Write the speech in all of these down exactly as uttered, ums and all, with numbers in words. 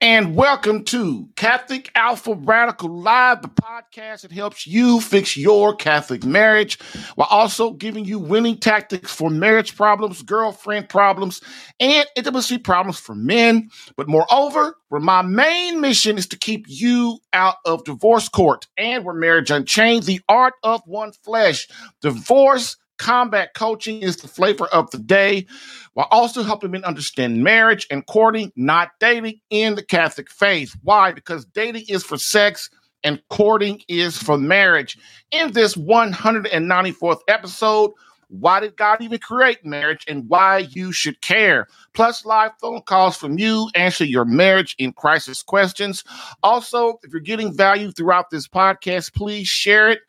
and welcome to Catholic Alpha Radical Live, the podcast that helps you fix your Catholic marriage while also giving you winning tactics for marriage problems, girlfriend problems, and intimacy problems for men. But moreover, where my main mission is to keep you out of divorce court, and where Marriage Unchained, the art of one flesh, divorce combat coaching is the flavor of the day, while also helping men understand marriage and courting, not dating, in the Catholic faith. Why? Because dating is for sex and courting is for marriage. In this one hundred ninety-fourth episode, why did God even create marriage and why you should care? Plus, live phone calls from you answer your marriage in crisis questions. Also, if you're getting value throughout this podcast, please share it.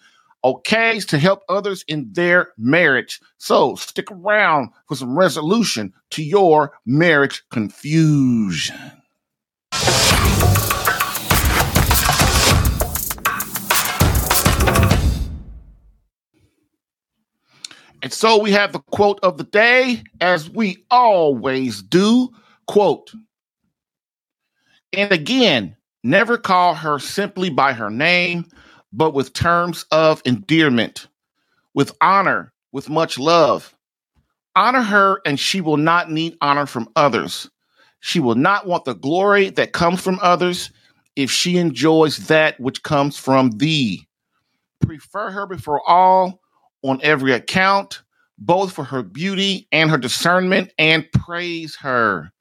Okay, to help others in their marriage. So stick around for some resolution to your marriage confusion. And so we have the quote of the day, as we always do. Quote, and again, never call her simply by her name, but with terms of endearment, with honor, with much love. Honor her, and she will not need honor from others. She will not want the glory that comes from others if she enjoys that which comes from thee. Prefer her before all, on every account, both for her beauty and her discernment, and praise her.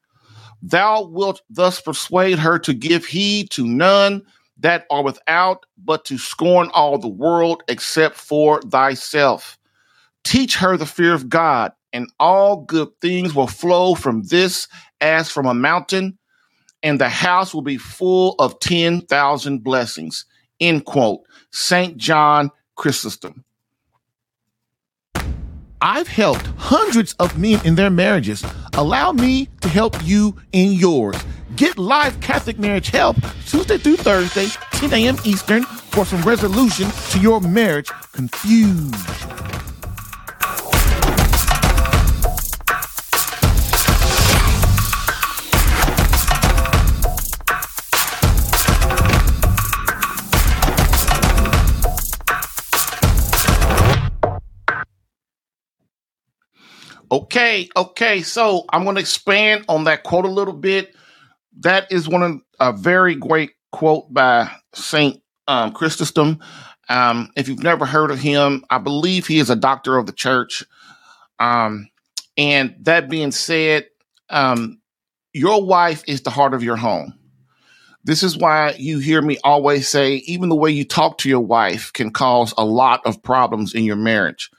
Thou wilt thus persuade her to give heed to none that are without, but to scorn all the world except for thyself. Teach her the fear of God, and all good things will flow from this as from a mountain, and the house will be full of ten thousand blessings. End quote. Saint John Chrysostom. I've helped hundreds of men in their marriages. Allow me to help you in yours. Get live Catholic marriage help Tuesday through Thursday, ten a.m. Eastern, for some resolution to your marriage confusion. Okay, okay, so I'm going to expand on that quote a little bit. That is one of a very great quote by Saint um, Chrysostom. Um, if you've never heard of him, I believe he is a doctor of the church. Um, and that being said, um, your wife is the heart of your home. This is why you hear me always say, even the way you talk to your wife can cause a lot of problems in your marriage.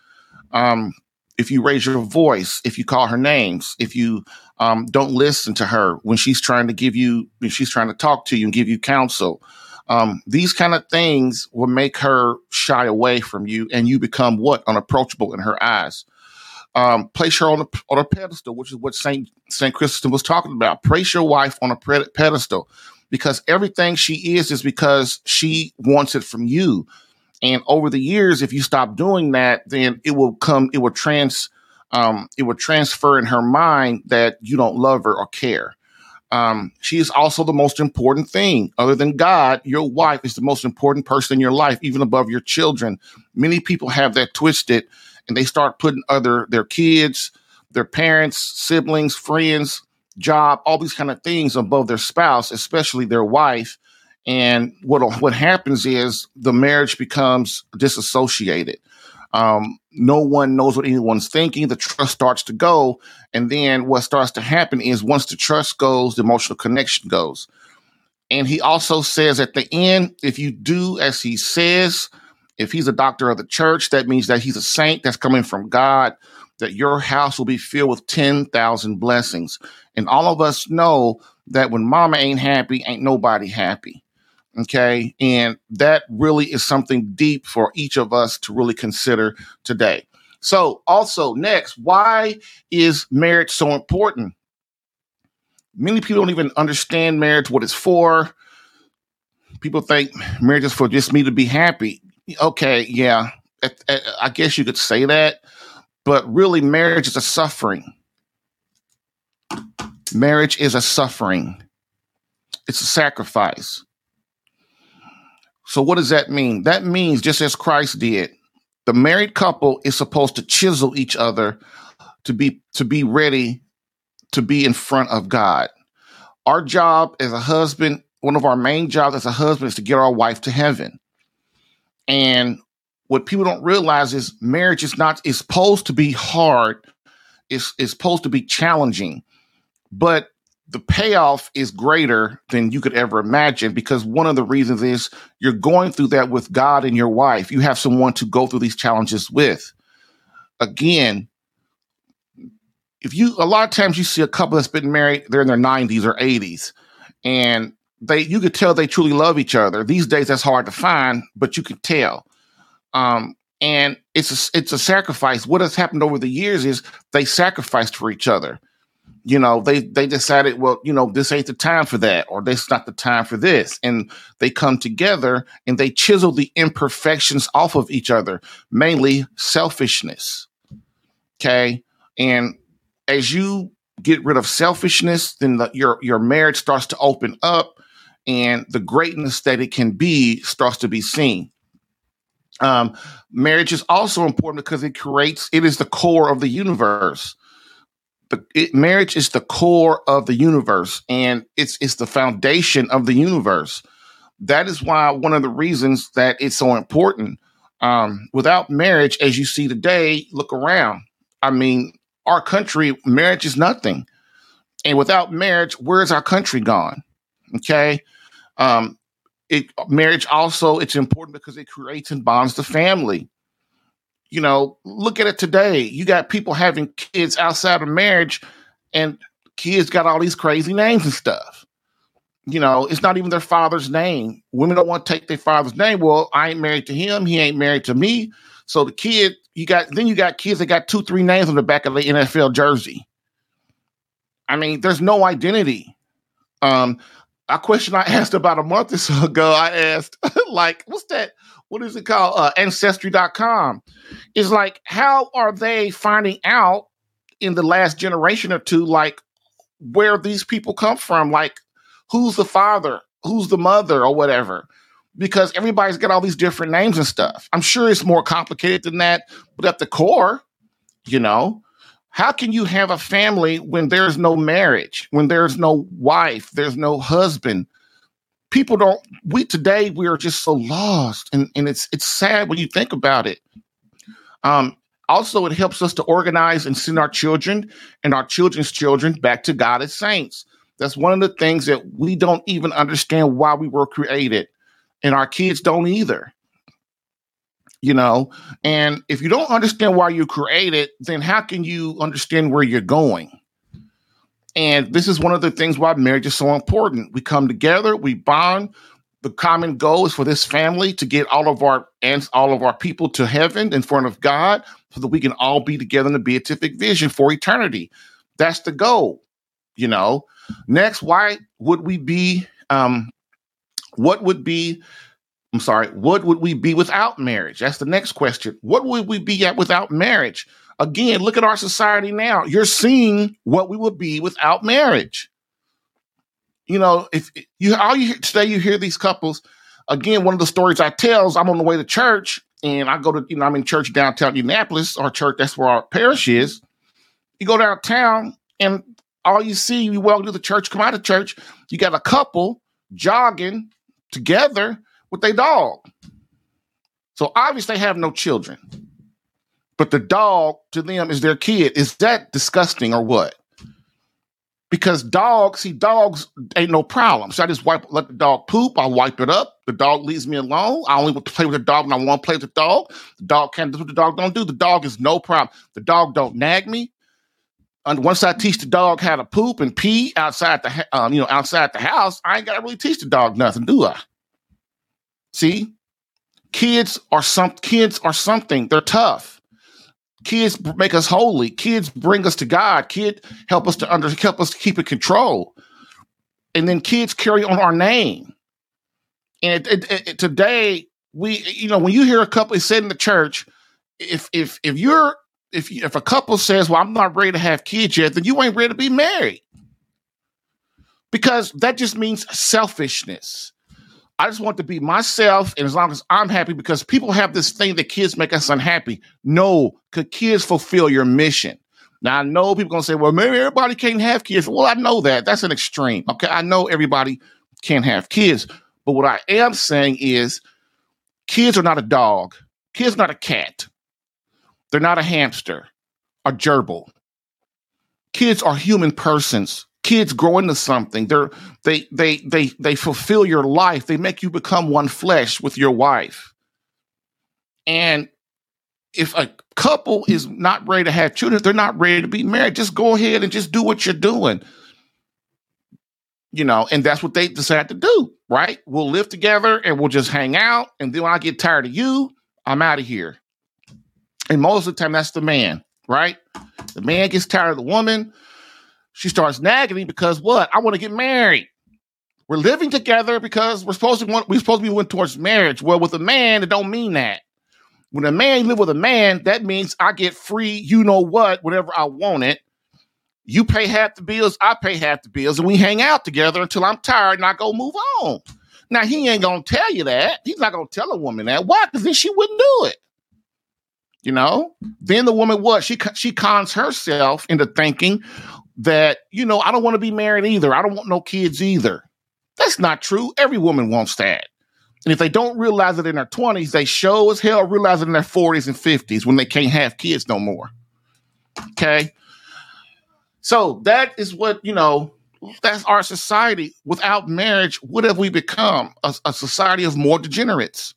Um, if you raise your voice, if you call her names, if you Um, don't listen to her when she's trying to give you, when she's trying to talk to you and give you counsel. Um, these kind of things will make her shy away from you, and you become what? Unapproachable in her eyes. Um, place her on a, on a pedestal, which is what Saint Saint Chrysostom was talking about. Place your wife on a pedestal, because everything she is is because she wants it from you. And over the years, if you stop doing that, then it will come, it will trans. Um, it would transfer in her mind that you don't love her or care. Um, she is also the most important thing. Other than God, your wife is the most important person in your life, even above your children. Many people have that twisted, and they start putting other their kids, their parents, siblings, friends, job, all these kind of things above their spouse, especially their wife. And what what happens is the marriage becomes disassociated. Um, no one knows what anyone's thinking. The trust starts to go. And then what starts to happen is once the trust goes, the emotional connection goes. And he also says at the end, if you do as he says, if he's a doctor of the church, that means that he's a saint that's coming from God, that your house will be filled with ten thousand blessings. And all of us know that when mama ain't happy, ain't nobody happy. Okay. And that really is something deep for each of us to really consider today. So also next, why is marriage so important? Many people don't even understand marriage, what it's for. People think marriage is for just me to be happy. Okay, yeah, I guess you could say that, but really marriage is a suffering. Marriage is a suffering. It's a sacrifice. So what does that mean? That means just as Christ did, the married couple is supposed to chisel each other to be to be ready to be in front of God. Our job as a husband, one of our main jobs as a husband is to get our wife to heaven. And what people don't realize is marriage is not, it's supposed to be hard. It's, it's supposed to be challenging, but the payoff is greater than you could ever imagine, because one of the reasons is you're going through that with God and your wife. You have someone to go through these challenges with. Again, if you, a lot of times you see a couple that's been married, they're in their nineties or eighties, and they, you could tell they truly love each other. These days, that's hard to find, but you could tell. Um, and it's a, it's a sacrifice. What has happened over the years is they sacrificed for each other. You know, they, they decided, well, you know, this ain't the time for that, or this is not the time for this. And they come together and they chisel the imperfections off of each other, mainly selfishness. Okay. And as you get rid of selfishness, then the, your, your marriage starts to open up, and the greatness that it can be starts to be seen. Um, marriage is also important because it creates, it is the core of the universe. The, it, marriage is the core of the universe, and it's, it's the foundation of the universe. That is why one of the reasons that it's so important. Um, without marriage, as you see today, look around. I mean, our country, marriage is nothing. And without marriage, where's our country gone? Okay. Um, It, marriage also, it's important because it creates and bonds the family. You know, look at it today. You got people having kids outside of marriage, and kids got all these crazy names and stuff. You know, it's not even their father's name. Women don't want to take their father's name. Well, I ain't married to him. He ain't married to me. So the kid, you got, then you got kids that got two, three names on the back of the N F L jersey. I mean, there's no identity. Um, A question I asked about a month or so ago, I asked, like, what's that? What is it called? Uh, Ancestry dot com. It's like, how are they finding out in the last generation or two, like, where these people come from? Like, who's the father? Who's the mother or whatever? Because everybody's got all these different names and stuff. I'm sure it's more complicated than that. But at the core, you know, how can you have a family when there's no marriage, when there's no wife, there's no husband? People don't, we today, we are just so lost. And, and it's it's sad when you think about it. Um, also, it helps us to organize and send our children and our children's children back to God as saints. That's one of the things that we don't even understand why we were created. And our kids don't either. You know, and if you don't understand why you created, then how can you understand where you're going? And this is one of the things why marriage is so important. We come together, we bond. The common goal is for this family to get all of our and all of our people to heaven in front of God, so that we can all be together in the beatific vision for eternity. That's the goal. You know, next, why would we be? Um, what would be? I'm sorry, what would we be without marriage? That's the next question. What would we be at without marriage? Again, look at our society now. You're seeing what we would be without marriage. You know, if you all you today you hear these couples, again, one of the stories I tell is I'm on the way to church, and I go to, you know, I'm in church downtown Indianapolis, our church, that's where our parish is. You go downtown, and all you see, you walk into the church, come out of church, you got a couple jogging together with their dog. So obviously they have no children, but the dog to them is their kid. Is that disgusting or what? Because dogs, see, dogs ain't no problem. So I just wipe, let the dog poop. I wipe it up. The dog leaves me alone. I only want to play with the dog when I want to play with the dog. The dog can't do what the dog don't do. The dog is no problem. The dog don't nag me. And once I teach the dog how to poop and pee outside the, um, you know, outside the house, I ain't got to really teach the dog nothing, do I? See, kids are some kids are something. They're tough. Kids make us holy. Kids bring us to God. Kids help us to under help us to keep in control. And then kids carry on our name. And it, it, it, today, we you know when you hear a couple say in the church, if if if you're if if a couple says, "Well, I'm not ready to have kids yet," then you ain't ready to be married. Because that just means selfishness. I just want to be myself, and as long as I'm happy, because people have this thing that kids make us unhappy. No, could kids fulfill your mission? Now, I know people going to say, well, maybe everybody can't have kids. Well, I know that. That's an extreme. Okay, I know everybody can't have kids. But what I am saying is kids are not a dog. Kids are not a cat. They're not a hamster, a gerbil. Kids are human persons. Kids grow into something. They're, they they they they fulfill your life. They make you become one flesh with your wife. And if a couple is not ready to have children, they're not ready to be married. Just go ahead and just do what you're doing. You know, and that's what they decide to do, right? We'll live together and we'll just hang out. And then when I get tired of you, I'm out of here. And most of the time, that's the man, right? The man gets tired of the woman. She starts nagging me because what? I want to get married. We're living together because we're supposed to want, we're supposed to be went towards marriage. Well, with a man, it don't mean that. When a man live with a man, that means I get free, you know what, whenever I want it. You pay half the bills, I pay half the bills, and we hang out together until I'm tired and I go move on. Now, he ain't going to tell you that. He's not going to tell a woman that. Why? Because then she wouldn't do it. You know? Then the woman, what? She, she cons herself into thinking that, you know, I don't want to be married either. I don't want no kids either. That's not true. Every woman wants that. And if they don't realize it in their twenties, they sure as hell realize it in their forties and fifties when they can't have kids no more. Okay? So that is what, you know, that's our society. Without marriage, what have we become? A, a society of more degenerates.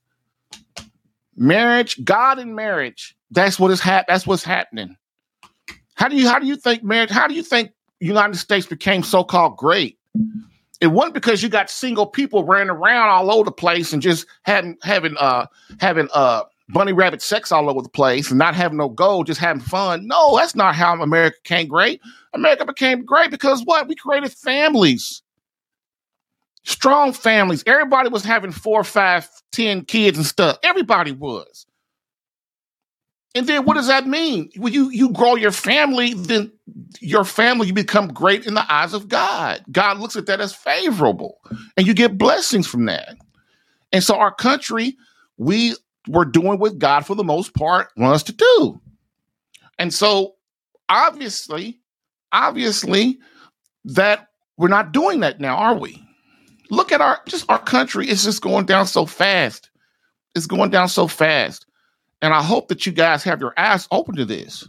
Marriage, God and marriage. That's what is hap- That's what's happening. How do you how do you think marriage? How do you think United States became so-called great? It wasn't because you got single people running around all over the place and just having having uh having uh bunny rabbit sex all over the place and not having no goal, just having fun. No, that's not how America became great. America became great because what? We created families, strong families. Everybody was having four, five, ten kids and stuff. Everybody was. And then what does that mean? When you, you grow your family, then your family, you become great in the eyes of God. God looks at that as favorable, and you get blessings from that. And so our country, we were doing what God, for the most part, wants to do. And so obviously, obviously, that we're not doing that now, are we? Look at our, just our country. It's just going down so fast. It's going down so fast. And I hope that you guys have your eyes open to this.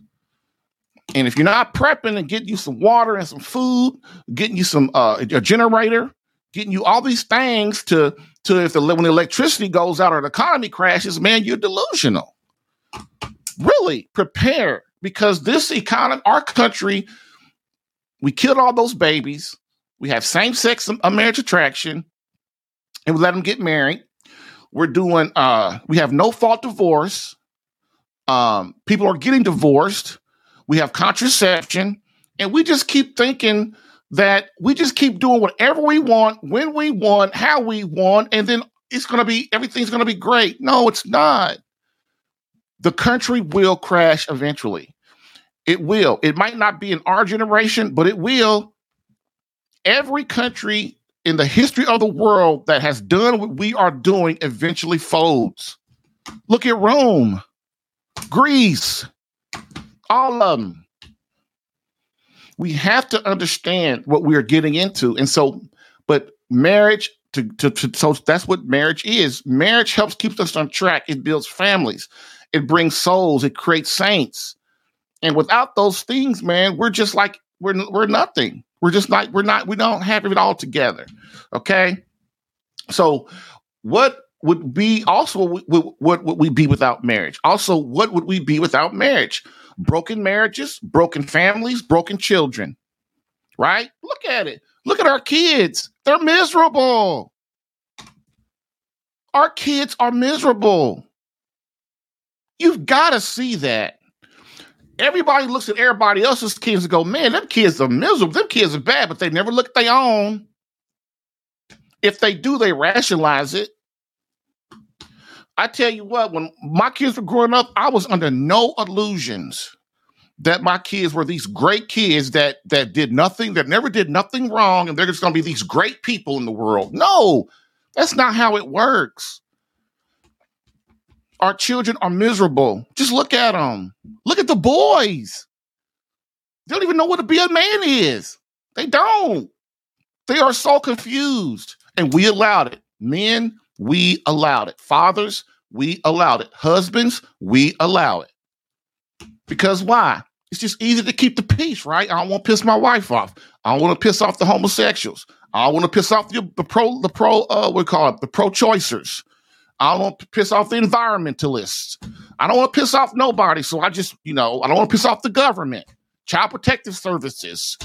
And if you're not prepping and getting you some water and some food, getting you some uh, a generator, getting you all these things to, to if the when the electricity goes out or the economy crashes, man, you're delusional. Really prepare, because this economy, our country, we killed all those babies. We have same-sex marriage attraction, and we let them get married. We're doing. Uh, we have no-fault divorce. Um, people are getting divorced. We have contraception, and we just keep thinking that we just keep doing whatever we want, when we want, how we want, and then it's going to be, everything's going to be great. No, it's not. The country will crash eventually. It will. It might not be in our generation, but it will. Every country in the history of the world that has done what we are doing eventually folds. Look at Rome, Greece, all of them. We have to understand what we are getting into. And so, but marriage, to, to, to so that's what marriage is. Marriage helps keep us on track. It builds families. It brings souls. It creates saints. And without those things, man, we're just like, we're, we're nothing. We're just like, we're not, we don't have it all together. Okay. So what would be also, what, what would we be without marriage? Also, what would we be without marriage? Broken marriages, broken families, broken children, right? Look at it. Look at our kids. They're miserable. Our kids are miserable. You've got to see that. Everybody looks at everybody else's kids and go, man, them kids are miserable. Them kids are bad, but they never look at their own. If they do, they rationalize it. I tell you what, when my kids were growing up, I was under no illusions that my kids were these great kids that that did nothing, that never did nothing wrong, and they're just going to be these great people in the world. No, that's not how it works. Our children are miserable. Just look at them. Look at the boys. They don't even know what to be a man is. They don't. They are so confused, and we allowed it. Men, we allowed it. Fathers, we allowed it. Husbands, we allow it. Because why? It's just easy to keep the peace, right? I don't want to piss my wife off. I don't want to piss off the homosexuals. I don't want to piss off the, the pro, the pro, uh, what do you call it? The pro-choicers. I don't want to piss off the environmentalists. I don't want to piss off nobody. So I just, you know, I don't want to piss off the government, child protective services.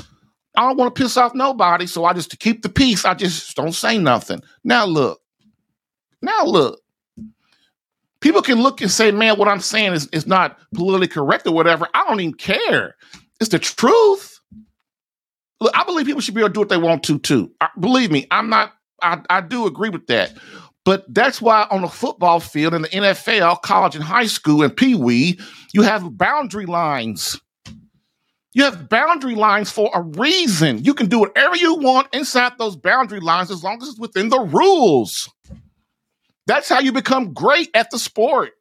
I don't want to piss off nobody. So I just, to keep the peace, I just don't say nothing. Now look, now look. People can look and say, man, what I'm saying is, is not politically correct or whatever. I don't even care. It's the truth. Look, I believe people should be able to do what they want to, too. I, believe me, I'm not, I, I do agree with that. But that's why on the football field, in the N F L, college and high school and peewee, you have boundary lines. You have boundary lines for a reason. You can do whatever you want inside those boundary lines as long as it's within the rules. That's how you become great at the sport.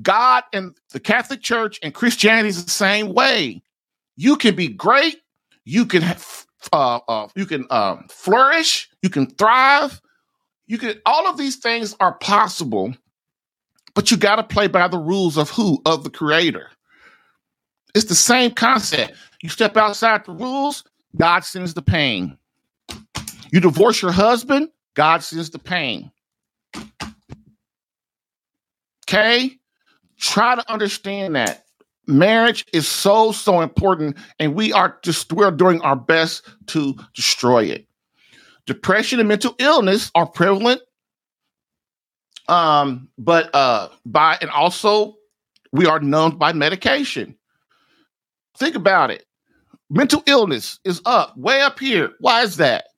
God and the Catholic Church and Christianity is the same way. You can be great. You can uh, uh, you can um, flourish. You can thrive. You can. All of these things are possible, but you got to play by the rules of who? Of the Creator. It's the same concept. You step outside the rules, God sends the pain. You divorce your husband, God sends the pain. Okay? Try to understand that. Marriage is so, so important, and we are just, we're doing our best to destroy it. Depression and mental illness are prevalent, um, but uh, by, and also we are numbed by medication. Think about it. Mental illness is up, way up here. Why is that?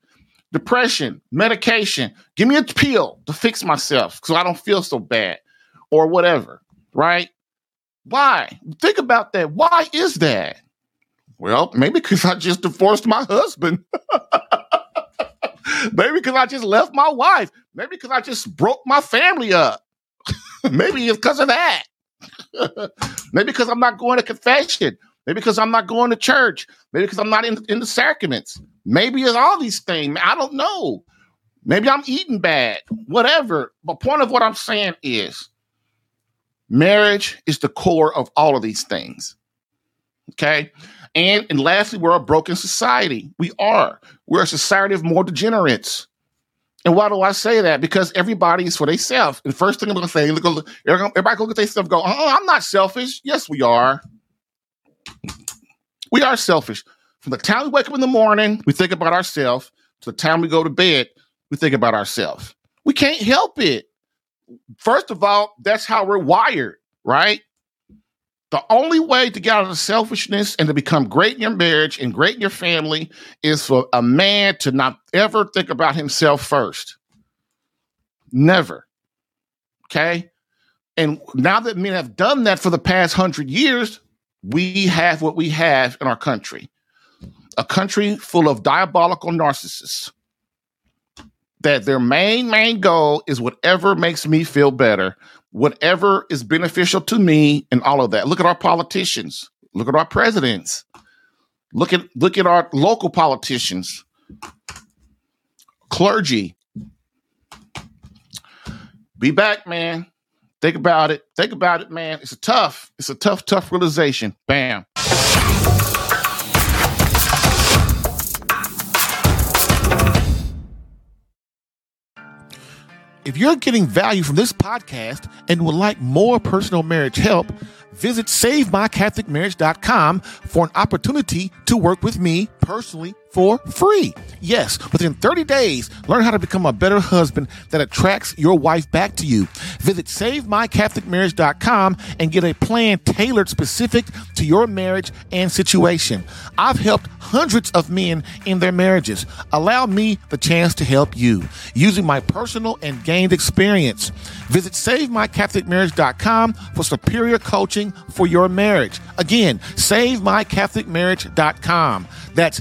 Depression, medication, give me a pill to fix myself so I don't feel so bad or whatever, right? Why? Think about that. Why is that? Well, maybe because I just divorced my husband. Maybe because I just left my wife. Maybe because I just broke my family up. Maybe it's because of that. Maybe because I'm not going to confession. Maybe because I'm not going to church. Maybe because I'm not in, in the sacraments. Maybe it's all these things. I don't know. Maybe I'm eating bad, whatever. But point of what I'm saying is marriage is the core of all of these things. Okay. And, and lastly, we're a broken society. We are. We're a society of more degenerates. And why do I say that? Because everybody is for themselves. And the first thing I'm going to say, everybody go look at themselves and go, uh-uh, I'm not selfish. Yes, we are. We are selfish. From the time we wake up in the morning, we think about ourselves. To the time we go to bed, we think about ourselves. We can't help it. First of all, that's how we're wired, right? The only way to get out of the selfishness and to become great in your marriage and great in your family is for a man to not ever think about himself first. Never. Okay? And now that men have done that for the past hundred years, we have what we have in our country. A country full of diabolical narcissists that their main, main goal is whatever makes me feel better, whatever is beneficial to me and all of that. Look at our politicians. Look at our presidents. Look at, look at our local politicians, clergy. Be back, man. Think about it. Think about it, man. It's a tough, it's a tough, tough realization. Bam. If you're getting value from this podcast and would like more personal marriage help, visit Save My Catholic Marriage dot com for an opportunity to work with me personally for free. Yes, within thirty days, learn how to become a better husband that attracts your wife back to you. Visit Save My Catholic Marriage dot com and get a plan tailored specific to your marriage and situation. I've helped hundreds of men in their marriages. Allow me the chance to help you using my personal and gained experience. Visit Save My Catholic Marriage dot com for superior coaching for your marriage. Again, Save My Catholic Marriage dot com. That's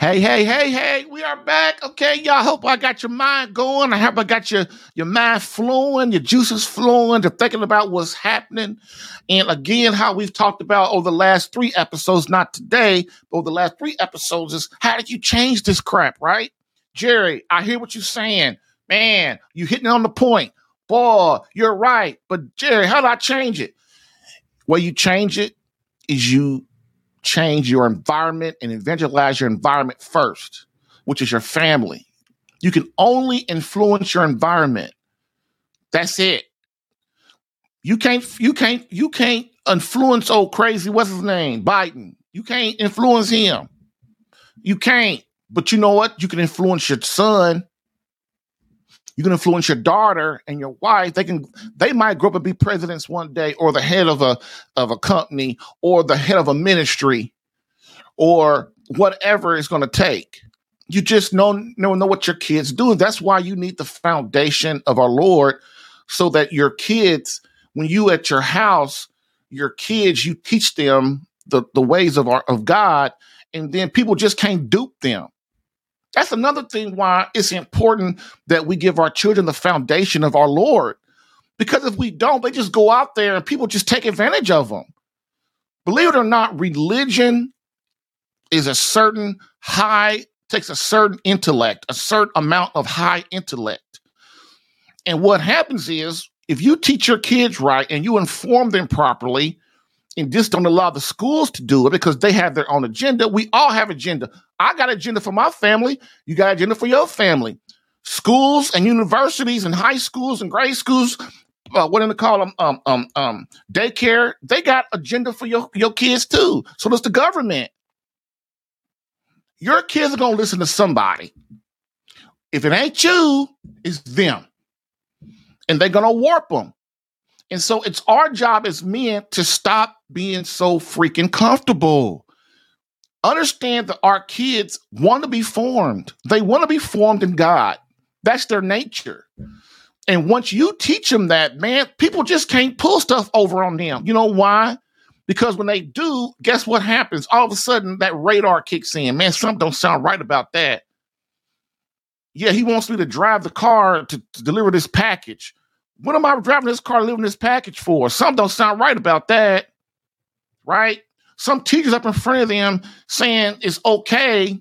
Hey, hey, hey, hey, we are back. Okay, y'all, hope I got your mind going. I hope I got your, your mind flowing, your juices flowing to thinking about what's happening. And again, how we've talked about over the last three episodes, not today, but over the last three episodes is how did you change this crap, right? Jerry, I hear what you're saying. Man, you're hitting on the point. Boy, you're right. But Jerry, how do I change it? Well, you change it is you change your environment and evangelize your environment first, which is your family. You can only influence your environment. That's it. You can't, you can't, you can't influence old crazy, what's his name? Biden. You can't influence him. You can't, but you know what? You can influence your son. You can influence your daughter and your wife. They can, they might grow up and be presidents one day, or the head of a of a company, or the head of a ministry, or whatever it's going to take. You just don't know, know what your kids do. That's why you need the foundation of our Lord, so that your kids, when you at your house, your kids, you teach them the, the ways of our, of God, and then people just can't dupe them. That's another thing why it's important that we give our children the foundation of our Lord, because if we don't, they just go out there and people just take advantage of them. Believe it or not, religion is a certain high, takes a certain intellect, a certain amount of high intellect. And what happens is if you teach your kids right and you inform them properly, and just don't allow the schools to do it because they have their own agenda. We all have agenda. I got agenda for my family. You got agenda for your family. Schools and universities and high schools and grade schools, uh, what do they call them? Um, um, um, daycare. They got agenda for your, your kids too. So does the government. Your kids are going to listen to somebody. If it ain't you, it's them. And they're going to warp them. And so it's our job as men to stop being so freaking comfortable. Understand that our kids want to be formed. They want to be formed in God. That's their nature. And once you teach them that, man, people just can't pull stuff over on them. You know why? Because when they do, guess what happens? All of a sudden, that radar kicks in. Man, something don't sound right about that. Yeah, he wants me to drive the car to, to deliver this package. What am I driving this car, leaving this package for? Some don't sound right about that, right? Some teachers up in front of them saying it's okay,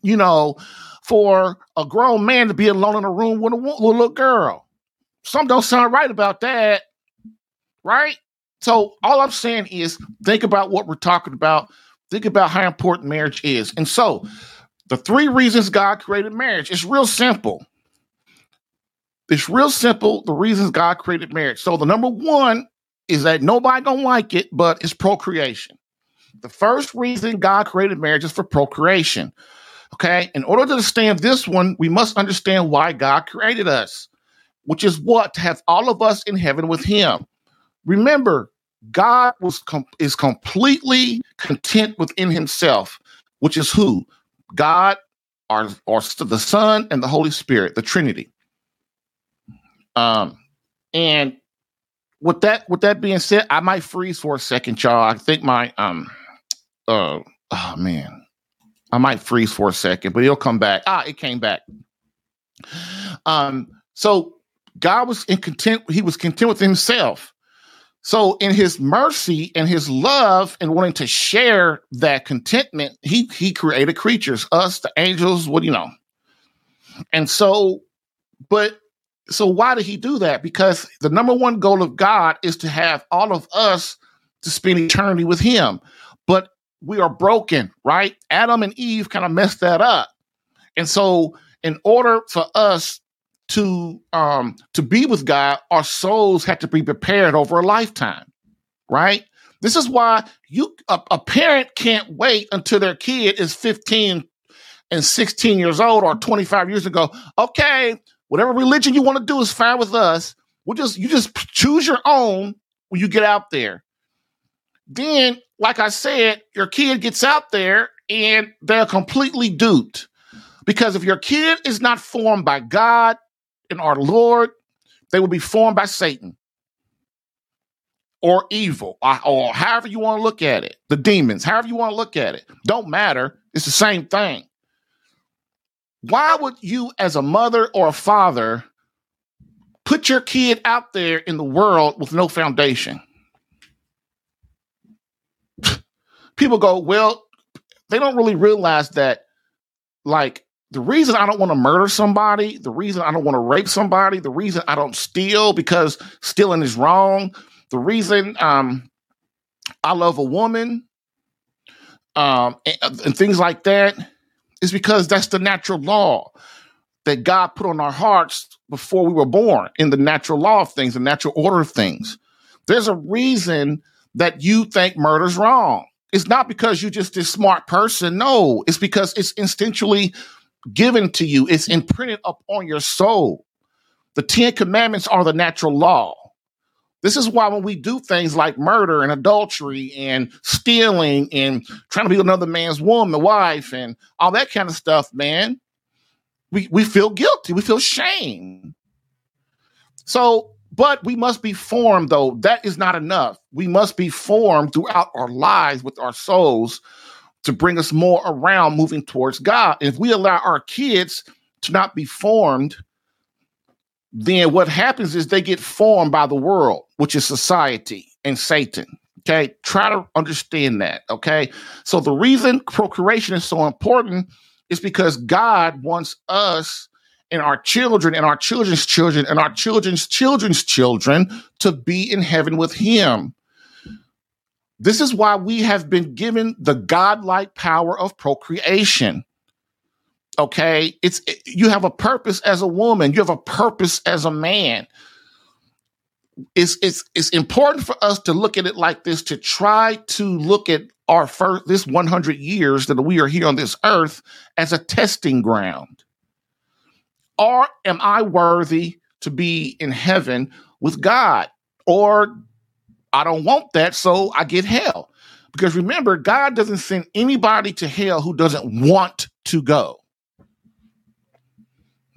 you know, for a grown man to be alone in a room with a little girl. Some don't sound right about that, right? So all I'm saying is think about what we're talking about. Think about how important marriage is. And so the three reasons God created marriage, it's real simple. It's real simple, the reasons God created marriage. So the number one is that nobody don't like it, but it's procreation. The first reason God created marriage is for procreation, okay? In order to understand this one, we must understand why God created us, which is what? To have all of us in heaven with him. Remember, God was com- is completely content within himself, which is who? God, our, our, the Son, and the Holy Spirit, the Trinity. Um, and with that, with that being said, I might freeze for a second, y'all. I think my, um, uh, oh man, I might freeze for a second, but it'll come back. Ah, it came back. Um, so God was in content. He was content with himself. So in his mercy and his love and wanting to share that contentment, he, he created creatures, us, the angels, what do you know? And so, but so why did he do that? Because the number one goal of God is to have all of us to spend eternity with him. But we are broken, right? Adam and Eve kind of messed that up. And so in order for us to um to be with God, our souls have to be prepared over a lifetime, right? This is why you a, a parent can't wait until their kid is fifteen and sixteen years old or twenty-five years ago. Okay, whatever religion you want to do is fine with us. We'll just you just choose your own when you get out there. Then, like I said, your kid gets out there and they're completely duped, because if your kid is not formed by God and our Lord, they will be formed by Satan or evil, or, or however you want to look at it. The demons, however you want to look at it. Don't matter. It's the same thing. Why would you, as a mother or a father, put your kid out there in the world with no foundation? People go, well, they don't really realize that, like, the reason I don't want to murder somebody, the reason I don't want to rape somebody, the reason I don't steal because stealing is wrong, the reason um, I love a woman, um, and, and things like that, is because that's the natural law that God put on our hearts before we were born, in the natural law of things, the natural order of things. There's a reason that you think murder's wrong. It's not because you're just this smart person. No, it's because it's instinctually given to you. It's imprinted upon your soul. The Ten Commandments are the natural law. This is why when we do things like murder and adultery and stealing and trying to be another man's woman, wife, and all that kind of stuff, man, we, we feel guilty. We feel shame. So, but we must be formed, though. That is not enough. We must be formed throughout our lives with our souls to bring us more around moving towards God. If we allow our kids to not be formed, then what happens is they get formed by the world, which is society and Satan. Okay. Try to understand that. Okay. So the reason procreation is so important is because God wants us and our children and our children's children and our children's children's children to be in heaven with him. This is why we have been given the godlike power of procreation. Okay, it's it, you have a purpose as a woman. You have a purpose as a man. It's it's it's important for us to look at it like this, to try to look at our first this one hundred years that we are here on this earth as a testing ground. Or am I worthy to be in heaven with God? Or I don't want that, so I get hell. Because remember, God doesn't send anybody to hell who doesn't want to go.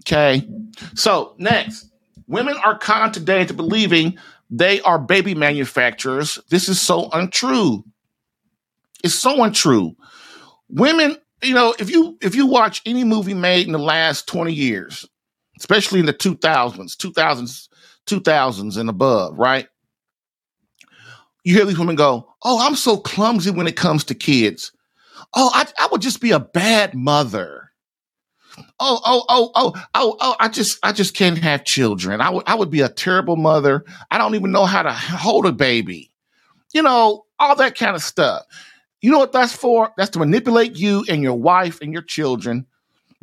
Okay, so next, women are conned today into believing they are baby manufacturers. This is so untrue. It's so untrue. Women, you know, if you if you watch any movie made in the last twenty years, especially in the two thousands, two thousands, two thousands and above, right? You hear these women go, oh, I'm so clumsy when it comes to kids. Oh, I, I would just be a bad mother. Oh, oh, oh, oh, oh, oh, I just I just can't have children. I would I would be a terrible mother. I don't even know how to hold a baby. You know, all that kind of stuff. You know what that's for? That's to manipulate you and your wife and your children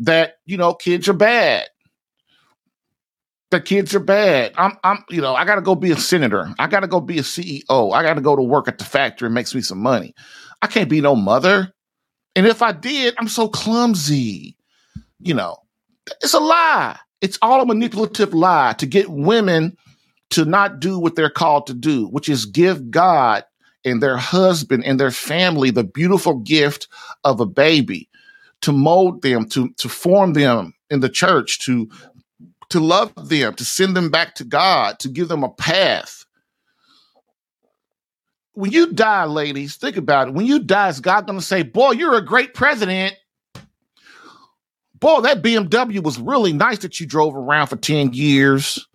that, you know, kids are bad. The kids are bad. I'm, I'm, you know, I got to go be a senator. I got to go be a C E O. I got to go to work at the factory. It makes me some money. I can't be no mother. And if I did, I'm so clumsy. You know, it's a lie. It's all a manipulative lie to get women to not do what they're called to do, which is give God and their husband and their family the beautiful gift of a baby, to mold them, to, to form them in the church, to to love them, to send them back to God, to give them a path. When you die, ladies, think about it. When you die, is God going to say, boy, you're a great president? Boy, that B M W was really nice that you drove around for ten years.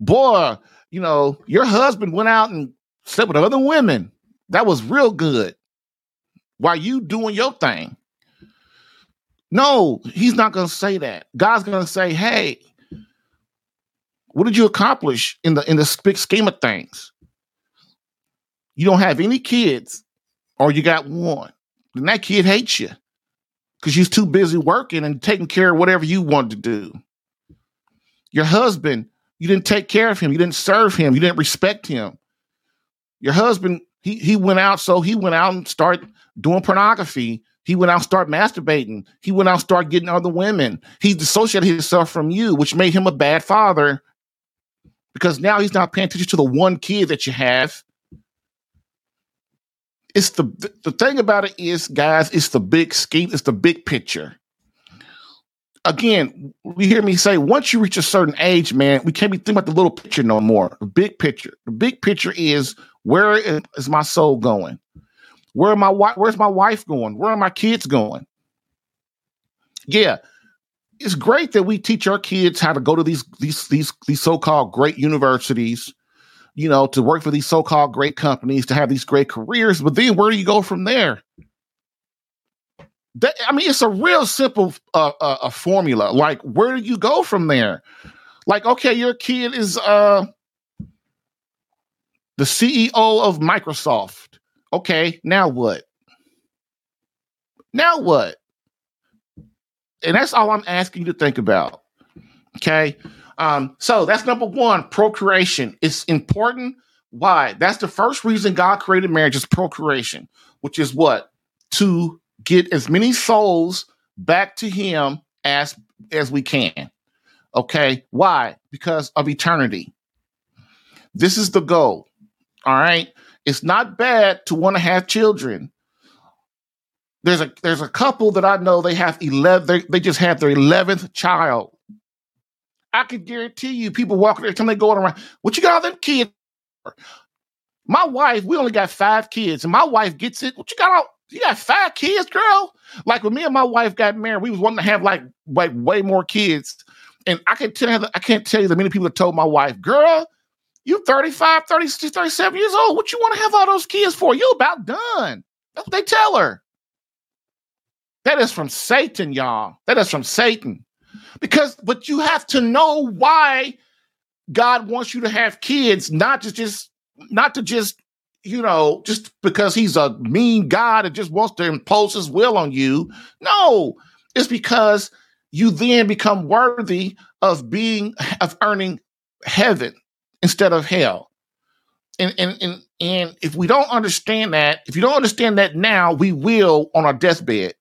Boy, you know, your husband went out and slept with other women. That was real good. While you doing your thing. No, he's not going to say that. God's going to say, hey, what did you accomplish in the in the big scheme of things? You don't have any kids, or you got one. And that kid hates you because you're too busy working and taking care of whatever you want to do. Your husband, you didn't take care of him. You didn't serve him. You didn't respect him. Your husband, he he went out, so he went out and started doing pornography. He went out and started masturbating. He went out and started getting other women. He dissociated himself from you, which made him a bad father. Because now he's not paying attention to the one kid that you have. It's the the thing about it is, guys, it's the big scheme. It's the big picture. Again, you hear me say, once you reach a certain age, man, we can't be thinking about the little picture no more. The big picture. The big picture is, where is my soul going? Where am I, where's my wife going? Where are my kids going? Yeah. It's great that we teach our kids how to go to these these these these so-called great universities, you know, to work for these so-called great companies, to have these great careers. But then where do you go from there? That, I mean, it's a real simple uh, uh, a formula. Like, where do you go from there? Like, okay, your kid is uh, the C E O of Microsoft. Okay, now what? Now what? And that's all I'm asking you to think about. Okay. Um, so that's number one, procreation. It's important. Why? That's the first reason God created marriage, is procreation, which is what? To get as many souls back to him as, as we can. Okay. Why? Because of eternity. This is the goal. All right. It's not bad to want to have children. There's a there's a couple that I know, they have eleven. They, they just had their eleventh child. I can guarantee you, people walking every time they go around, what you got all them kids for? My wife, we only got five kids, and my wife gets it. What you got all? You got five kids, girl? Like, when me and my wife got married, we was wanting to have like like way more kids, and I can tell I can't tell you the many people that told my wife, girl, you thirty-five, thirty-six, thirty-seven years old. What you want to have all those kids for? You about done. That's what they tell her. That is from Satan, y'all. That is from Satan. Because, but you have to know why God wants you to have kids, not to just, not to just, you know, just because he's a mean God and just wants to impose his will on you. No, it's because you then become worthy of being, of earning heaven instead of hell. And, and, and, and if we don't understand that, if you don't understand that now, we will on our deathbed.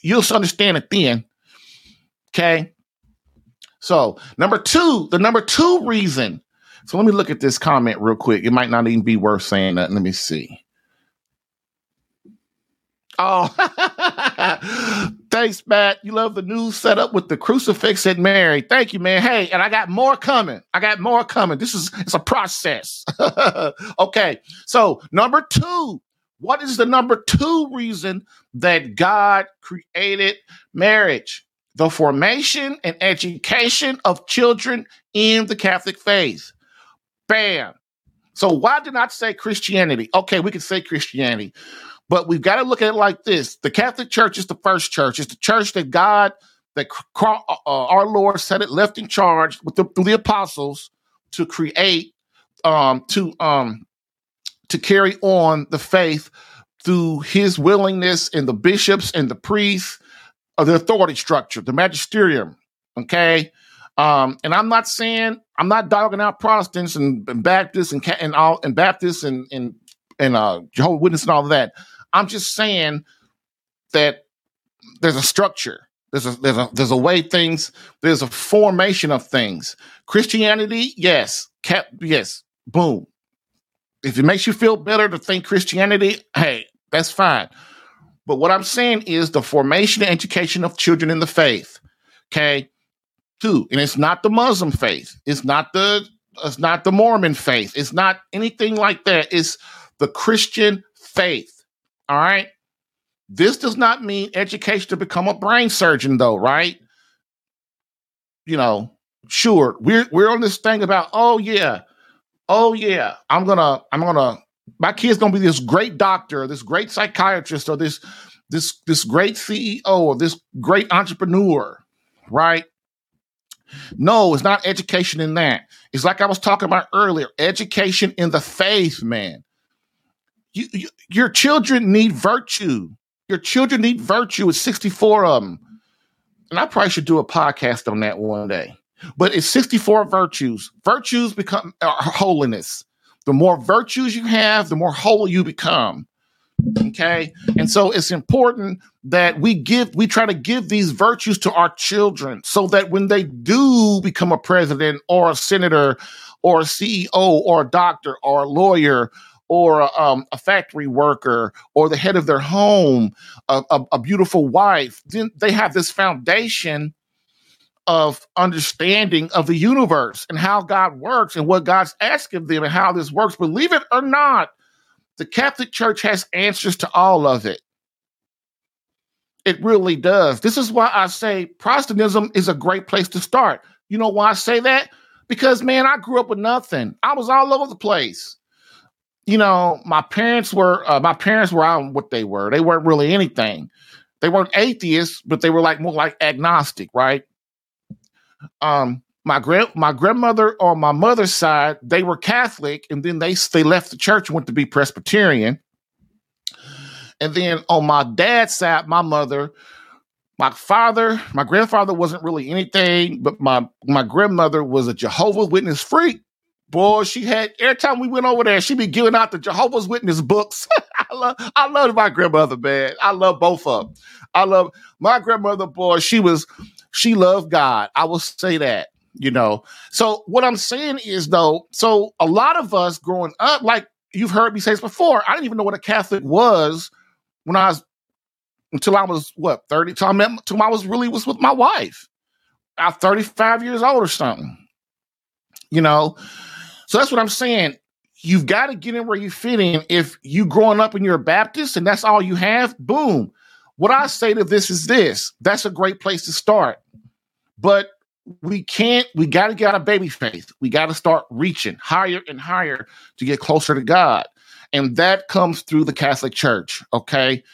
You'll understand it then. Okay. So number two, the number two reason. So let me look at this comment real quick. It might not even be worth saying that. Let me see. Oh, thanks, Matt. You love the new setup with the crucifix and Mary. Thank you, man. Hey, and I got more coming. I got more coming. This is, it's a process. Okay. So number two. What is the number two reason that God created marriage? The formation and education of children in the Catholic faith. Bam. So why did I say Christianity? Okay, we can say Christianity, but we've got to look at it like this. The Catholic Church is the first church. It's the church that God, that uh, our Lord set it left in charge with the, through the apostles to create, um, to... um. to carry on the faith through his willingness, and the bishops and the priests of the authority structure, the magisterium. Okay. Um, and I'm not saying, I'm not dogging out Protestants and, and Baptists and, and all and Baptists and, and, and, uh, Jehovah's Witness and all of that. I'm just saying that there's a structure. There's a, there's a, there's a way things, there's a formation of things. Christianity. Yes. Cap, yes. Boom. If it makes you feel better to think Christianity, hey, that's fine. But what I'm saying is the formation and education of children in the faith. Okay. Two, and it's not the Muslim faith. It's not the, it's not the Mormon faith. It's not anything like that. It's the Christian faith. All right. This does not mean education to become a brain surgeon though, right? You know, sure, we're we're on this thing about, oh yeah, oh yeah, I'm gonna, I'm gonna, my kid's gonna be this great doctor, this great psychiatrist, or this this this great C E O, or this great entrepreneur, right? No, it's not education in that. It's like I was talking about earlier, education in the faith, man. You, you, your children need virtue. Your children need virtue. It's sixty-four of them. And I probably should do a podcast on that one day. But it's sixty-four virtues. Virtues become uh, holiness. The more virtues you have, the more holy you become. Okay? And so it's important that we give, we try to give these virtues to our children so that when they do become a president or a senator or a C E O or a doctor or a lawyer or a, um, a factory worker or the head of their home, a, a, a beautiful wife, then they have this foundation of understanding of the universe and how God works and what God's asking them and how this works. Believe it or not, the Catholic Church has answers to all of it. It really does. This is why I say Protestantism is a great place to start. You know why I say that? Because, man, I grew up with nothing. I was all over the place. You know, my parents were, uh, my parents were, I don't know what they were. They weren't really anything. They weren't atheists, but they were like more like agnostic, right? Um, my grand, my grandmother on my mother's side, they were Catholic, and then they, they left the church and went to be Presbyterian. And then on my dad's side, my mother, my father, my grandfather wasn't really anything, but my, my grandmother was a Jehovah's Witness freak. Boy, she had, every time we went over there, she be giving out the Jehovah's Witness books. I love, I love my grandmother, man. I love both of them. I love my grandmother, boy, she was, she loved God. I will say that, you know. So what I'm saying is, though, so a lot of us growing up, like you've heard me say this before, I didn't even know what a Catholic was when I was, until I was, what, thirty, until I, met, until I was really was with my wife. I'm thirty-five years old or something, you know. So that's what I'm saying. You've got to get in where you fit in. If you growing up and you're a Baptist and that's all you have, boom. What I say to this is this. That's a great place to start. But we can't, we got to get out of baby faith. We got to start reaching higher and higher to get closer to God. And that comes through the Catholic Church, okay?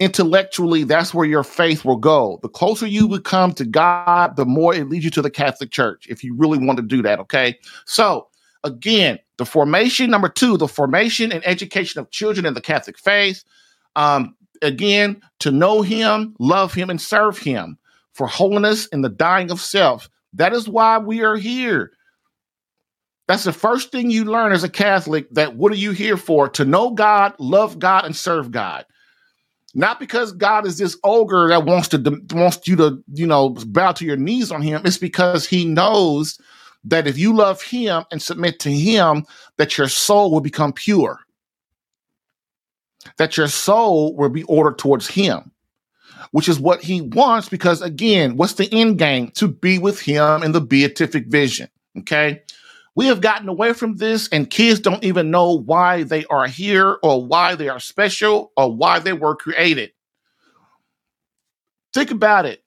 Intellectually, that's where your faith will go. The closer you become to God, the more it leads you to the Catholic Church, if you really want to do that, okay? So, again, the formation, number two, the formation and education of children in the Catholic faith. Um, again, to know him, love him, and serve him for holiness and the dying of self. That is why we are here. That's the first thing you learn as a Catholic, that what are you here for? To know God, love God, and serve God. Not because God is this ogre that wants to wants you to, you know, bow to your knees on him. It's because he knows that if you love him and submit to him, that your soul will become pure, that your soul will be ordered towards him, which is what he wants. Because again, what's the end game? To be with him in the beatific vision. Okay. We have gotten away from this, and kids don't even know why they are here or why they are special or why they were created. Think about it.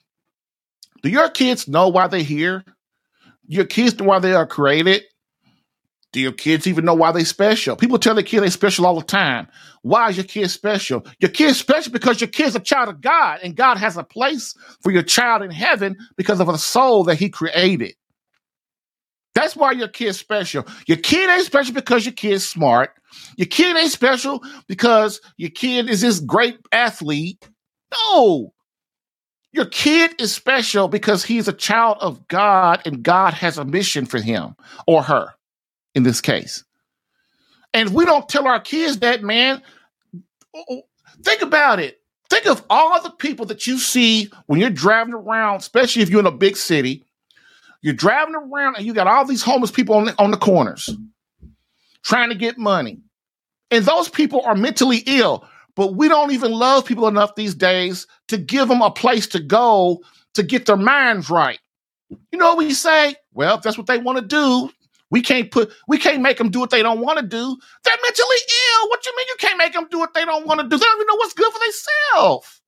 Do your kids know why they're here? Your kids know why they are created? Do your kids even know why they're special? People tell their kids they're special all the time. Why is your kid special? Your kid's special because your kid's a child of God, and God has a place for your child in heaven because of a soul that he created. That's why your kid's special. Your kid ain't special because your kid's smart. Your kid ain't special because your kid is this great athlete. No. Your kid is special because he's a child of God, and God has a mission for him or her in this case. And if we don't tell our kids that, man, think about it. Think of all the people that you see when you're driving around, especially if you're in a big city. You're driving around and you got all these homeless people on the, on the corners trying to get money. And those people are mentally ill. But we don't even love people enough these days to give them a place to go to get their minds right. You know what we say? Well, if that's what they want to do, we can't put, we can't make them do what they don't want to do. They're mentally ill. What you mean you can't make them do what they don't want to do? They don't even know what's good for themselves.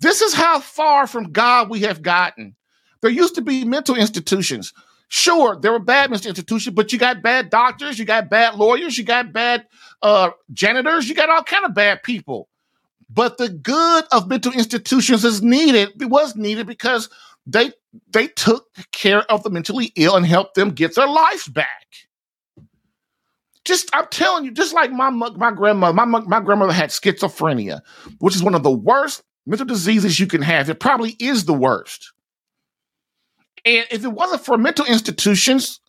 This is how far from God we have gotten. There used to be mental institutions. Sure, there were bad mental institutions, but you got bad doctors, you got bad lawyers, you got bad uh, janitors, you got all kind of bad people. But the good of mental institutions is needed. It was needed because they they took care of the mentally ill and helped them get their lives back. Just, I'm telling you, just like my my grandmother, my my grandmother had schizophrenia, which is one of the worst mental diseases you can have. It probably is the worst. And if it wasn't for mental institutions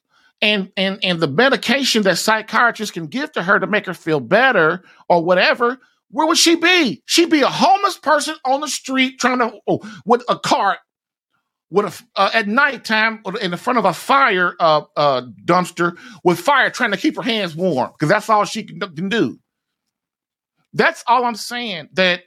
and and and the medication that psychiatrists can give to her to make her feel better or whatever, where would she be? She'd be a homeless person on the street trying to oh, with a cart with a uh, at nighttime in the front of a fire uh, uh, dumpster with fire, trying to keep her hands warm because that's all she can, can do. That's all I'm saying. That,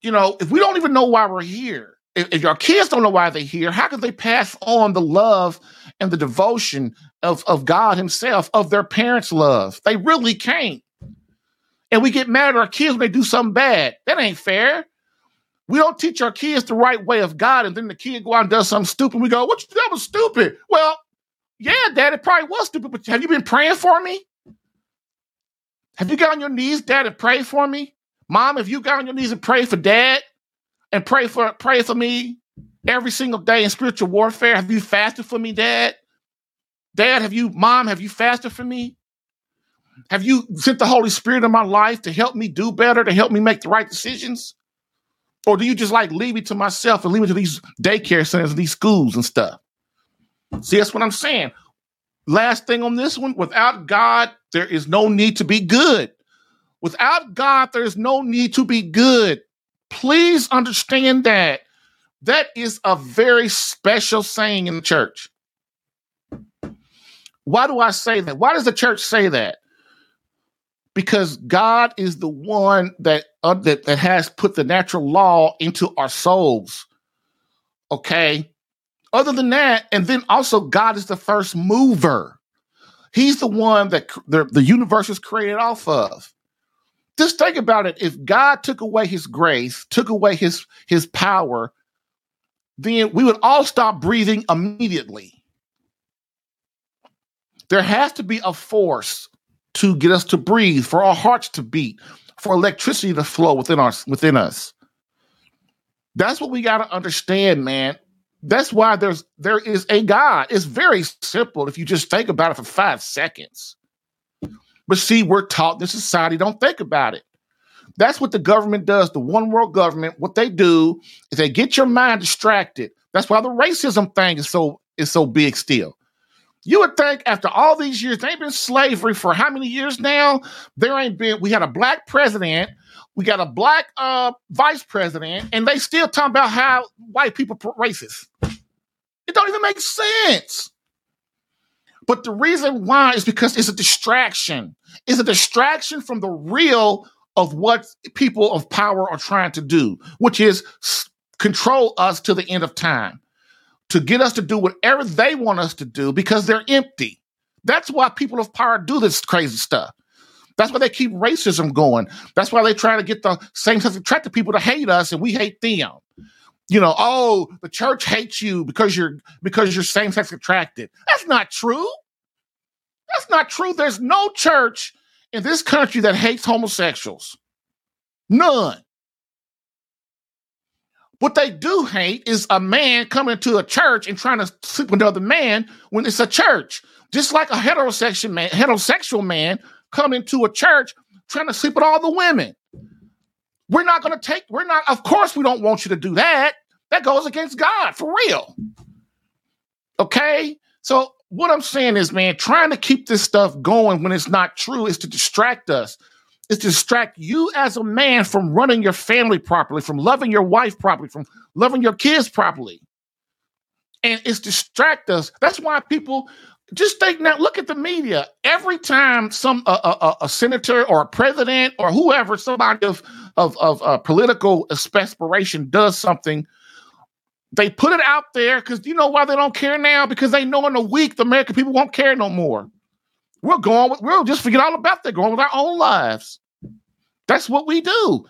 you know, if we don't even know why we're here, if, if your kids don't know why they're here, how can they pass on the love and the devotion of, of God himself, of their parents' love? They really can't. And we get mad at our kids when they do something bad. That ain't fair. We don't teach our kids the right way of God, and then the kid go out and does something stupid. We go, "What? That was stupid." Well, yeah, Dad, it probably was stupid, but have you been praying for me? Have you got on your knees, Dad, and prayed for me? Mom, have you got on your knees and prayed for Dad and pray for pray for me every single day in spiritual warfare? Have you fasted for me, Dad? Dad, have you? Mom, have you fasted for me? Have you sent the Holy Spirit in my life to help me do better, to help me make the right decisions? Or do you just like leave me to myself and leave me to these daycare centers and these schools and stuff? See, that's what I'm saying. Last thing on this one, without God, there is no need to be good. Without God, there is no need to be good. Please understand that. That is a very special saying in the church. Why do I say that? Why does the church say that? Because God is the one that, uh, that that has put the natural law into our souls. Okay. Other than that, and then also God is the first mover. He's the one that cr- the, the universe is created off of. Just think about it. If God took away his grace, took away his, his power, then we would all stop breathing immediately. There has to be a force to get us to breathe, for our hearts to beat, for electricity to flow within us. Within us. That's what we got to understand, man. That's why there's there is a God. It's very simple if you just think about it for five seconds. But see, we're taught in society, don't think about it. That's what the government does, the one world government. What they do is they get your mind distracted. That's why the racism thing is so is so big still. You would think after all these years, there ain't been slavery for how many years now? There ain't been, we had a black president, we got a black uh, vice president, and they still talking about how white people are racist. It don't even make sense. But the reason why is because it's a distraction. It's a distraction from the real of what people of power are trying to do, which is control us to the end of time. To get us to do whatever they want us to do because they're empty. That's why people of power do this crazy stuff. That's why they keep racism going. That's why they try to get the same-sex attracted people to hate us and we hate them. You know, oh, the church hates you because you're because you're same-sex attracted. That's not true. That's not true. There's no church in this country that hates homosexuals. None. What they do hate is a man coming to a church and trying to sleep with another man when it's a church. Just like a heterosexual man, heterosexual man coming to a church trying to sleep with all the women. We're not going to take, we're not, of course we don't want you to do that. That goes against God, for real. Okay? So what I'm saying is, man, trying to keep this stuff going when it's not true is to distract us. Is to distract you as a man from running your family properly, from loving your wife properly, from loving your kids properly. And it's distract us. That's why people just think now, look at the media. Every time some uh, uh, a senator or a president or whoever, somebody of, of, of uh, political aspiration does something, they put it out there because you know why they don't care now? Because they know in a week the American people won't care no more. We're going with, we'll just forget all about that, going with our own lives. That's what we do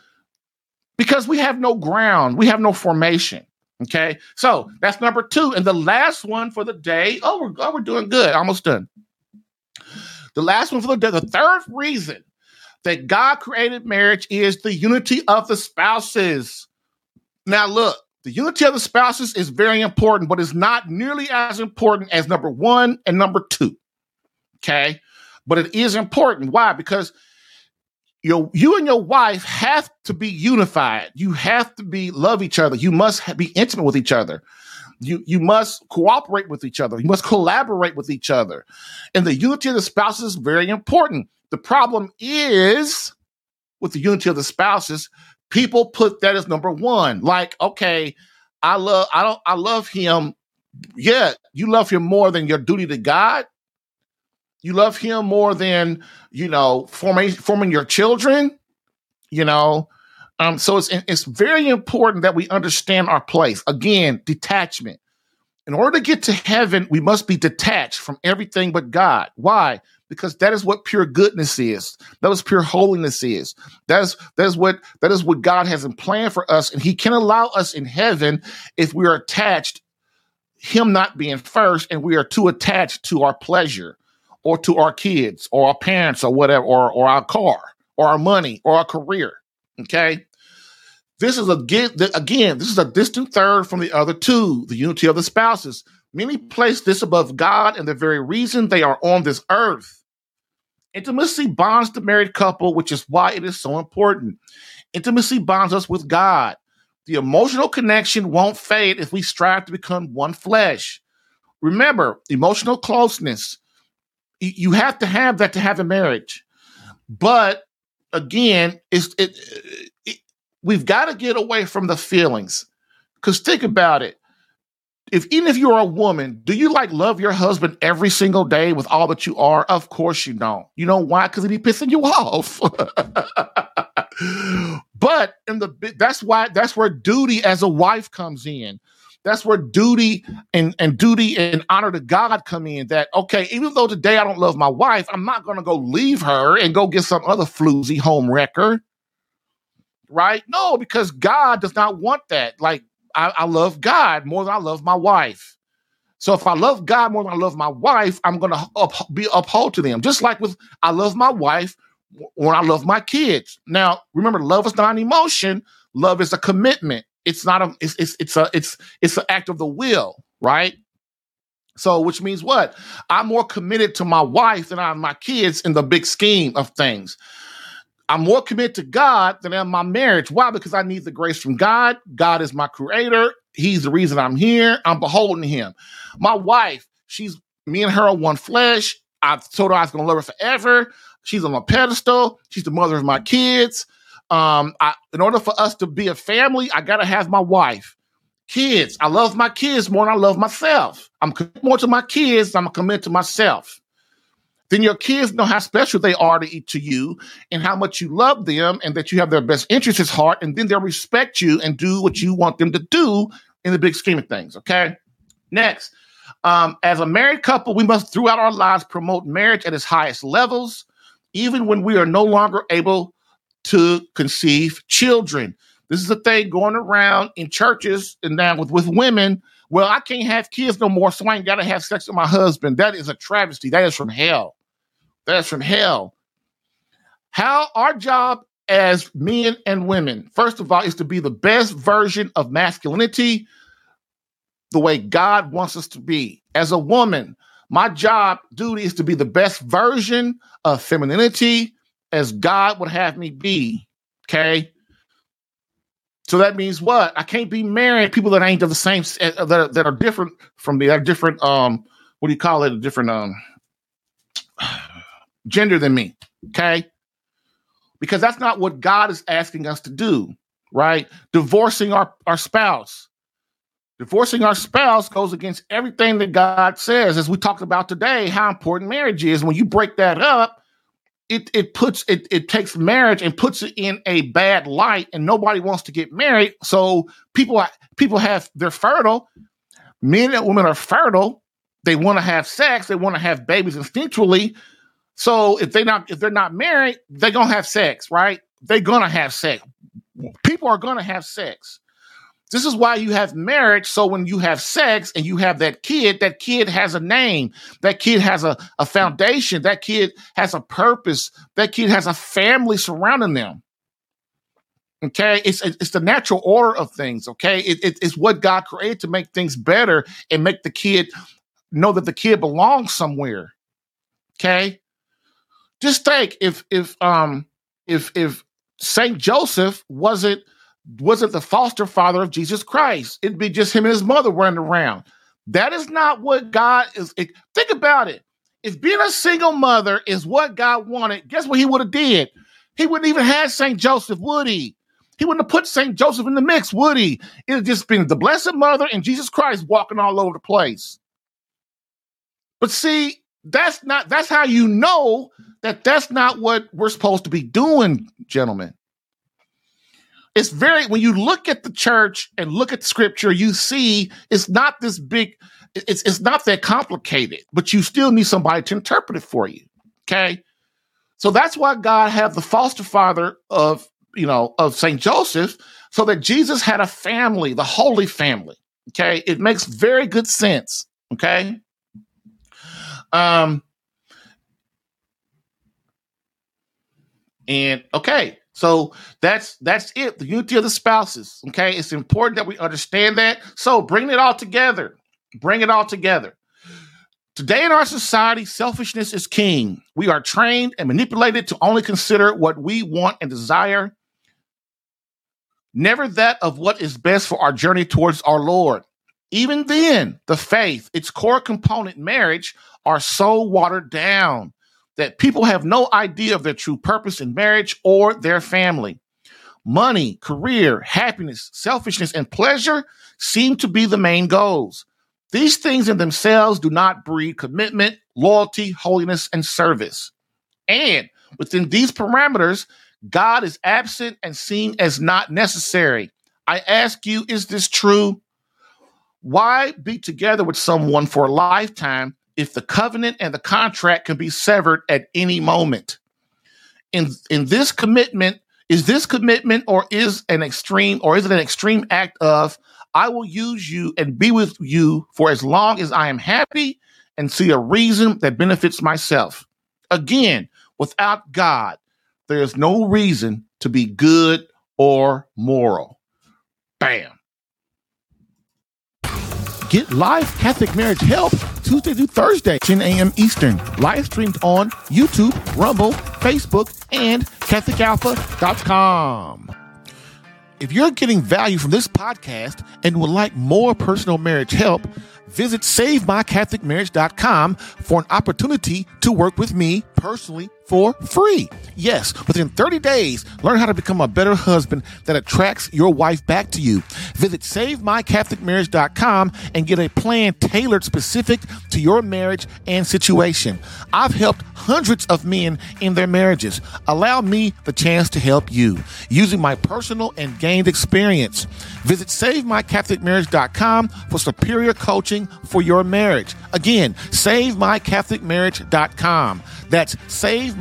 because we have no ground. We have no formation. Okay, so that's number two. And the last one for the day. Oh, we're, oh, we're doing good. Almost done. The last one for the day. The third reason that God created marriage is the unity of the spouses. Now, look, the unity of the spouses is very important, but it's not nearly as important as number one and number two. Okay, but it is important. Why? Because Your, you and your wife have to be unified. You have to be love each other. You must ha- be intimate with each other. You, you must cooperate with each other. You must collaborate with each other. And the unity of the spouses is very important. The problem is with the unity of the spouses, people put that as number one. Like, okay, I love, I don't, I love him. Yeah, you love him more than your duty to God. You love him more than, you know, forming, forming your children, you know. Um, so it's it's very important that we understand our place. Again, detachment. In order to get to heaven, we must be detached from everything but God. Why? Because that is what pure goodness is. That is pure holiness is. That is that is what that is what God has in plan for us, and He can allow us in heaven if we are attached. Him not being first, and we are too attached to our pleasure, or to our kids, or our parents, or whatever, or, or our car, or our money, or our career, okay? This is, again, again, this is a distant third from the other two, the unity of the spouses. Many place this above God and the very reason they are on this earth. Intimacy bonds the married couple, which is why it is so important. Intimacy bonds us with God. The emotional connection won't fade if we strive to become one flesh. Remember, emotional closeness. You have to have that to have a marriage. But again, it's, it, it, we've got to get away from the feelings. Because think about it. If even if you're a woman, do you like love your husband every single day with all that you are? Of course you don't. You know why? Because he'd be pissing you off. But in the that's why that's where duty as a wife comes in. That's where duty and, and duty and honor to God come in. That, okay, even though today I don't love my wife, I'm not going to go leave her and go get some other floozy home wrecker, right? No, because God does not want that. Like, I, I love God more than I love my wife. So if I love God more than I love my wife, I'm going to up, be uphold to them. Just like with I love my wife when I love my kids. Now, remember, love is not an emotion. Love is a commitment. It's not a, it's, it's, it's a, it's, it's an act of the will, right? So, which means what? I'm more committed to my wife than I am my kids in the big scheme of things. I'm more committed to God than I am my marriage. Why? Because I need the grace from God. God is my creator. He's the reason I'm here. I'm beholden to him. My wife, she's, me and her are one flesh. I told her I was going to love her forever. She's on a pedestal. She's the mother of my kids. Um, I, in order for us to be a family, I got to have my wife, kids. I love my kids more than I love myself. I'm committed more to my kids than I'm committed to myself. Then your kids know how special they are to, to you and how much you love them and that you have their best interests at heart. And then they'll respect you and do what you want them to do in the big scheme of things. Okay. Next, um, as a married couple, we must throughout our lives promote marriage at its highest levels, even when we are no longer able to conceive children. This is a thing going around in churches and now with, with women. Well, I can't have kids no more, so I ain't got to have sex with my husband. That is a travesty. That is from hell. That is from hell. How our job as men and women, first of all, is to be the best version of masculinity the way God wants us to be. As a woman, my job duty is to be the best version of femininity as God would have me be, okay? So that means what? I can't be married people that ain't of the same, that are, that are different from me, that are different, um, what do you call it, a different um, gender than me, okay? Because that's not what God is asking us to do, right? Divorcing our, our spouse. Divorcing our spouse goes against everything that God says, as we talked about today, how important marriage is. When you break that up, It it puts it it takes marriage and puts it in a bad light, and nobody wants to get married. So people people have they're fertile. Men and women are fertile. They want to have sex. They want to have babies instinctually. So if they not if they're not married, they're gonna have sex, right? They're gonna have sex. People are gonna have sex. This is why you have marriage. So when you have sex and you have that kid, that kid has a name. That kid has a, a foundation. That kid has a purpose. That kid has a family surrounding them. Okay, it's it's the natural order of things. Okay, it, it, it's what God created to make things better and make the kid know that the kid belongs somewhere. Okay, just think if if um if if Saint Joseph wasn't wasn't the foster father of Jesus Christ, it'd be just him and his mother running around. That is not what God is. It, think about it. If being a single mother is what God wanted, guess what he would have did? He wouldn't even have Saint Joseph, would he? He wouldn't have put Saint Joseph in the mix, would he? It would just been the Blessed Mother and Jesus Christ walking all over the place. But see, that's not that's how you know that that's not what we're supposed to be doing, gentlemen. It's very, when you look at the church and look at scripture, you see it's not this big, it's, it's not that complicated, but you still need somebody to interpret it for you, okay? So that's why God had the foster father of, you know, of Saint Joseph, so that Jesus had a family, the Holy Family. Okay, it makes very good sense. Okay, um, and okay, so that's that's it. The unity of the spouses. Okay, it's important that we understand that. So bring it all together. Bring it all together. Today in our society, selfishness is king. We are trained and manipulated to only consider what we want and desire, never that of what is best for our journey towards our Lord. Even then, the faith, its core component, marriage, are so watered down that people have no idea of their true purpose in marriage or their family. Money, career, happiness, selfishness, and pleasure seem to be the main goals. These things in themselves do not breed commitment, loyalty, holiness, and service. And within these parameters, God is absent and seen as not necessary. I ask you, is this true? Why be together with someone for a lifetime if the covenant and the contract can be severed at any moment? In, in this commitment, is this commitment or is an extreme or is it an extreme act of I will use you and be with you for as long as I am happy and see a reason that benefits myself. Again, without God, there is no reason to be good or moral. Bam. Get live Catholic marriage help Tuesday through Thursday, ten a.m. Eastern. Live streamed on YouTube, Rumble, Facebook, and Catholic Alpha dot com. If you're getting value from this podcast and would like more personal marriage help, visit Save My Catholic Marriage dot com for an opportunity to work with me personally for free. Yes, within thirty days, learn how to become a better husband that attracts your wife back to you. Visit Save My Catholic Marriage dot com and get a plan tailored specific to your marriage and situation. I've helped hundreds of men in their marriages. Allow me the chance to help you using my personal and gained experience. Visit Save My Catholic Marriage dot com for superior coaching for your marriage. Again, Save My Catholic Marriage dot com. That's Save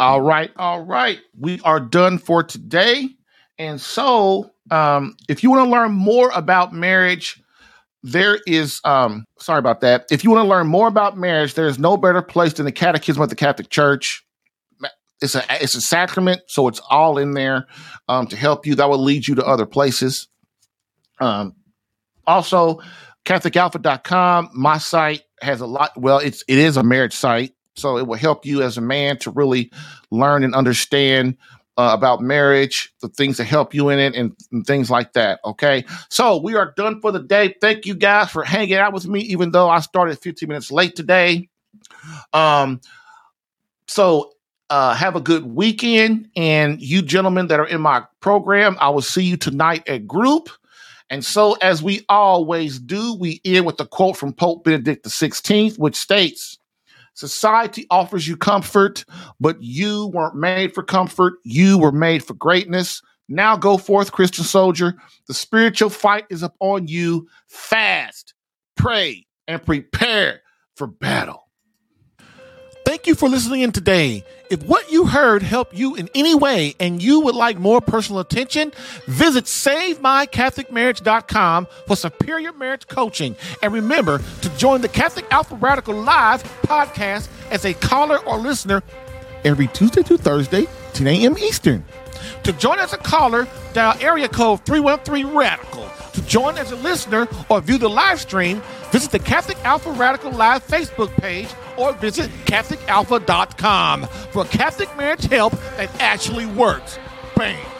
All right, all right. We are done for today. And so um, if you want to learn more about marriage, there is, um, sorry about that. If you want to learn more about marriage, there is no better place than the Catechism of the Catholic Church. It's a, it's a sacrament, so it's all in there um, to help you. That will lead you to other places. Um, also, Catholic Alpha dot com, my site, has a lot. Well, it's, it is a marriage site, so it will help you as a man to really learn and understand Uh, about marriage, the things that help you in it, and, and things like that. Okay, so we are done for the day. Thank you guys for hanging out with me, even though I started fifteen minutes late today. Um, so Uh, have a good weekend. And you gentlemen that are in my program, I will see you tonight at group. And so, as we always do, we end with a quote from Pope Benedict the sixteenth, which states, "Society offers you comfort, but you weren't made for comfort. You were made for greatness. Now go forth, Christian soldier. The spiritual fight is upon you. Fast, pray, and prepare for battle." Thank you for listening in today. If what you heard helped you in any way and you would like more personal attention, visit Save My Catholic Marriage dot com for superior marriage coaching. And remember to join the Catholic Alpha Radical Live podcast as a caller or listener every Tuesday through Thursday, ten a.m. Eastern. To join as a caller, dial area code three one three RADICAL. To join as a listener or view the live stream, visit the Catholic Alpha Radical Live Facebook page or visit Catholic Alpha dot com for Catholic marriage help that actually works. Bam!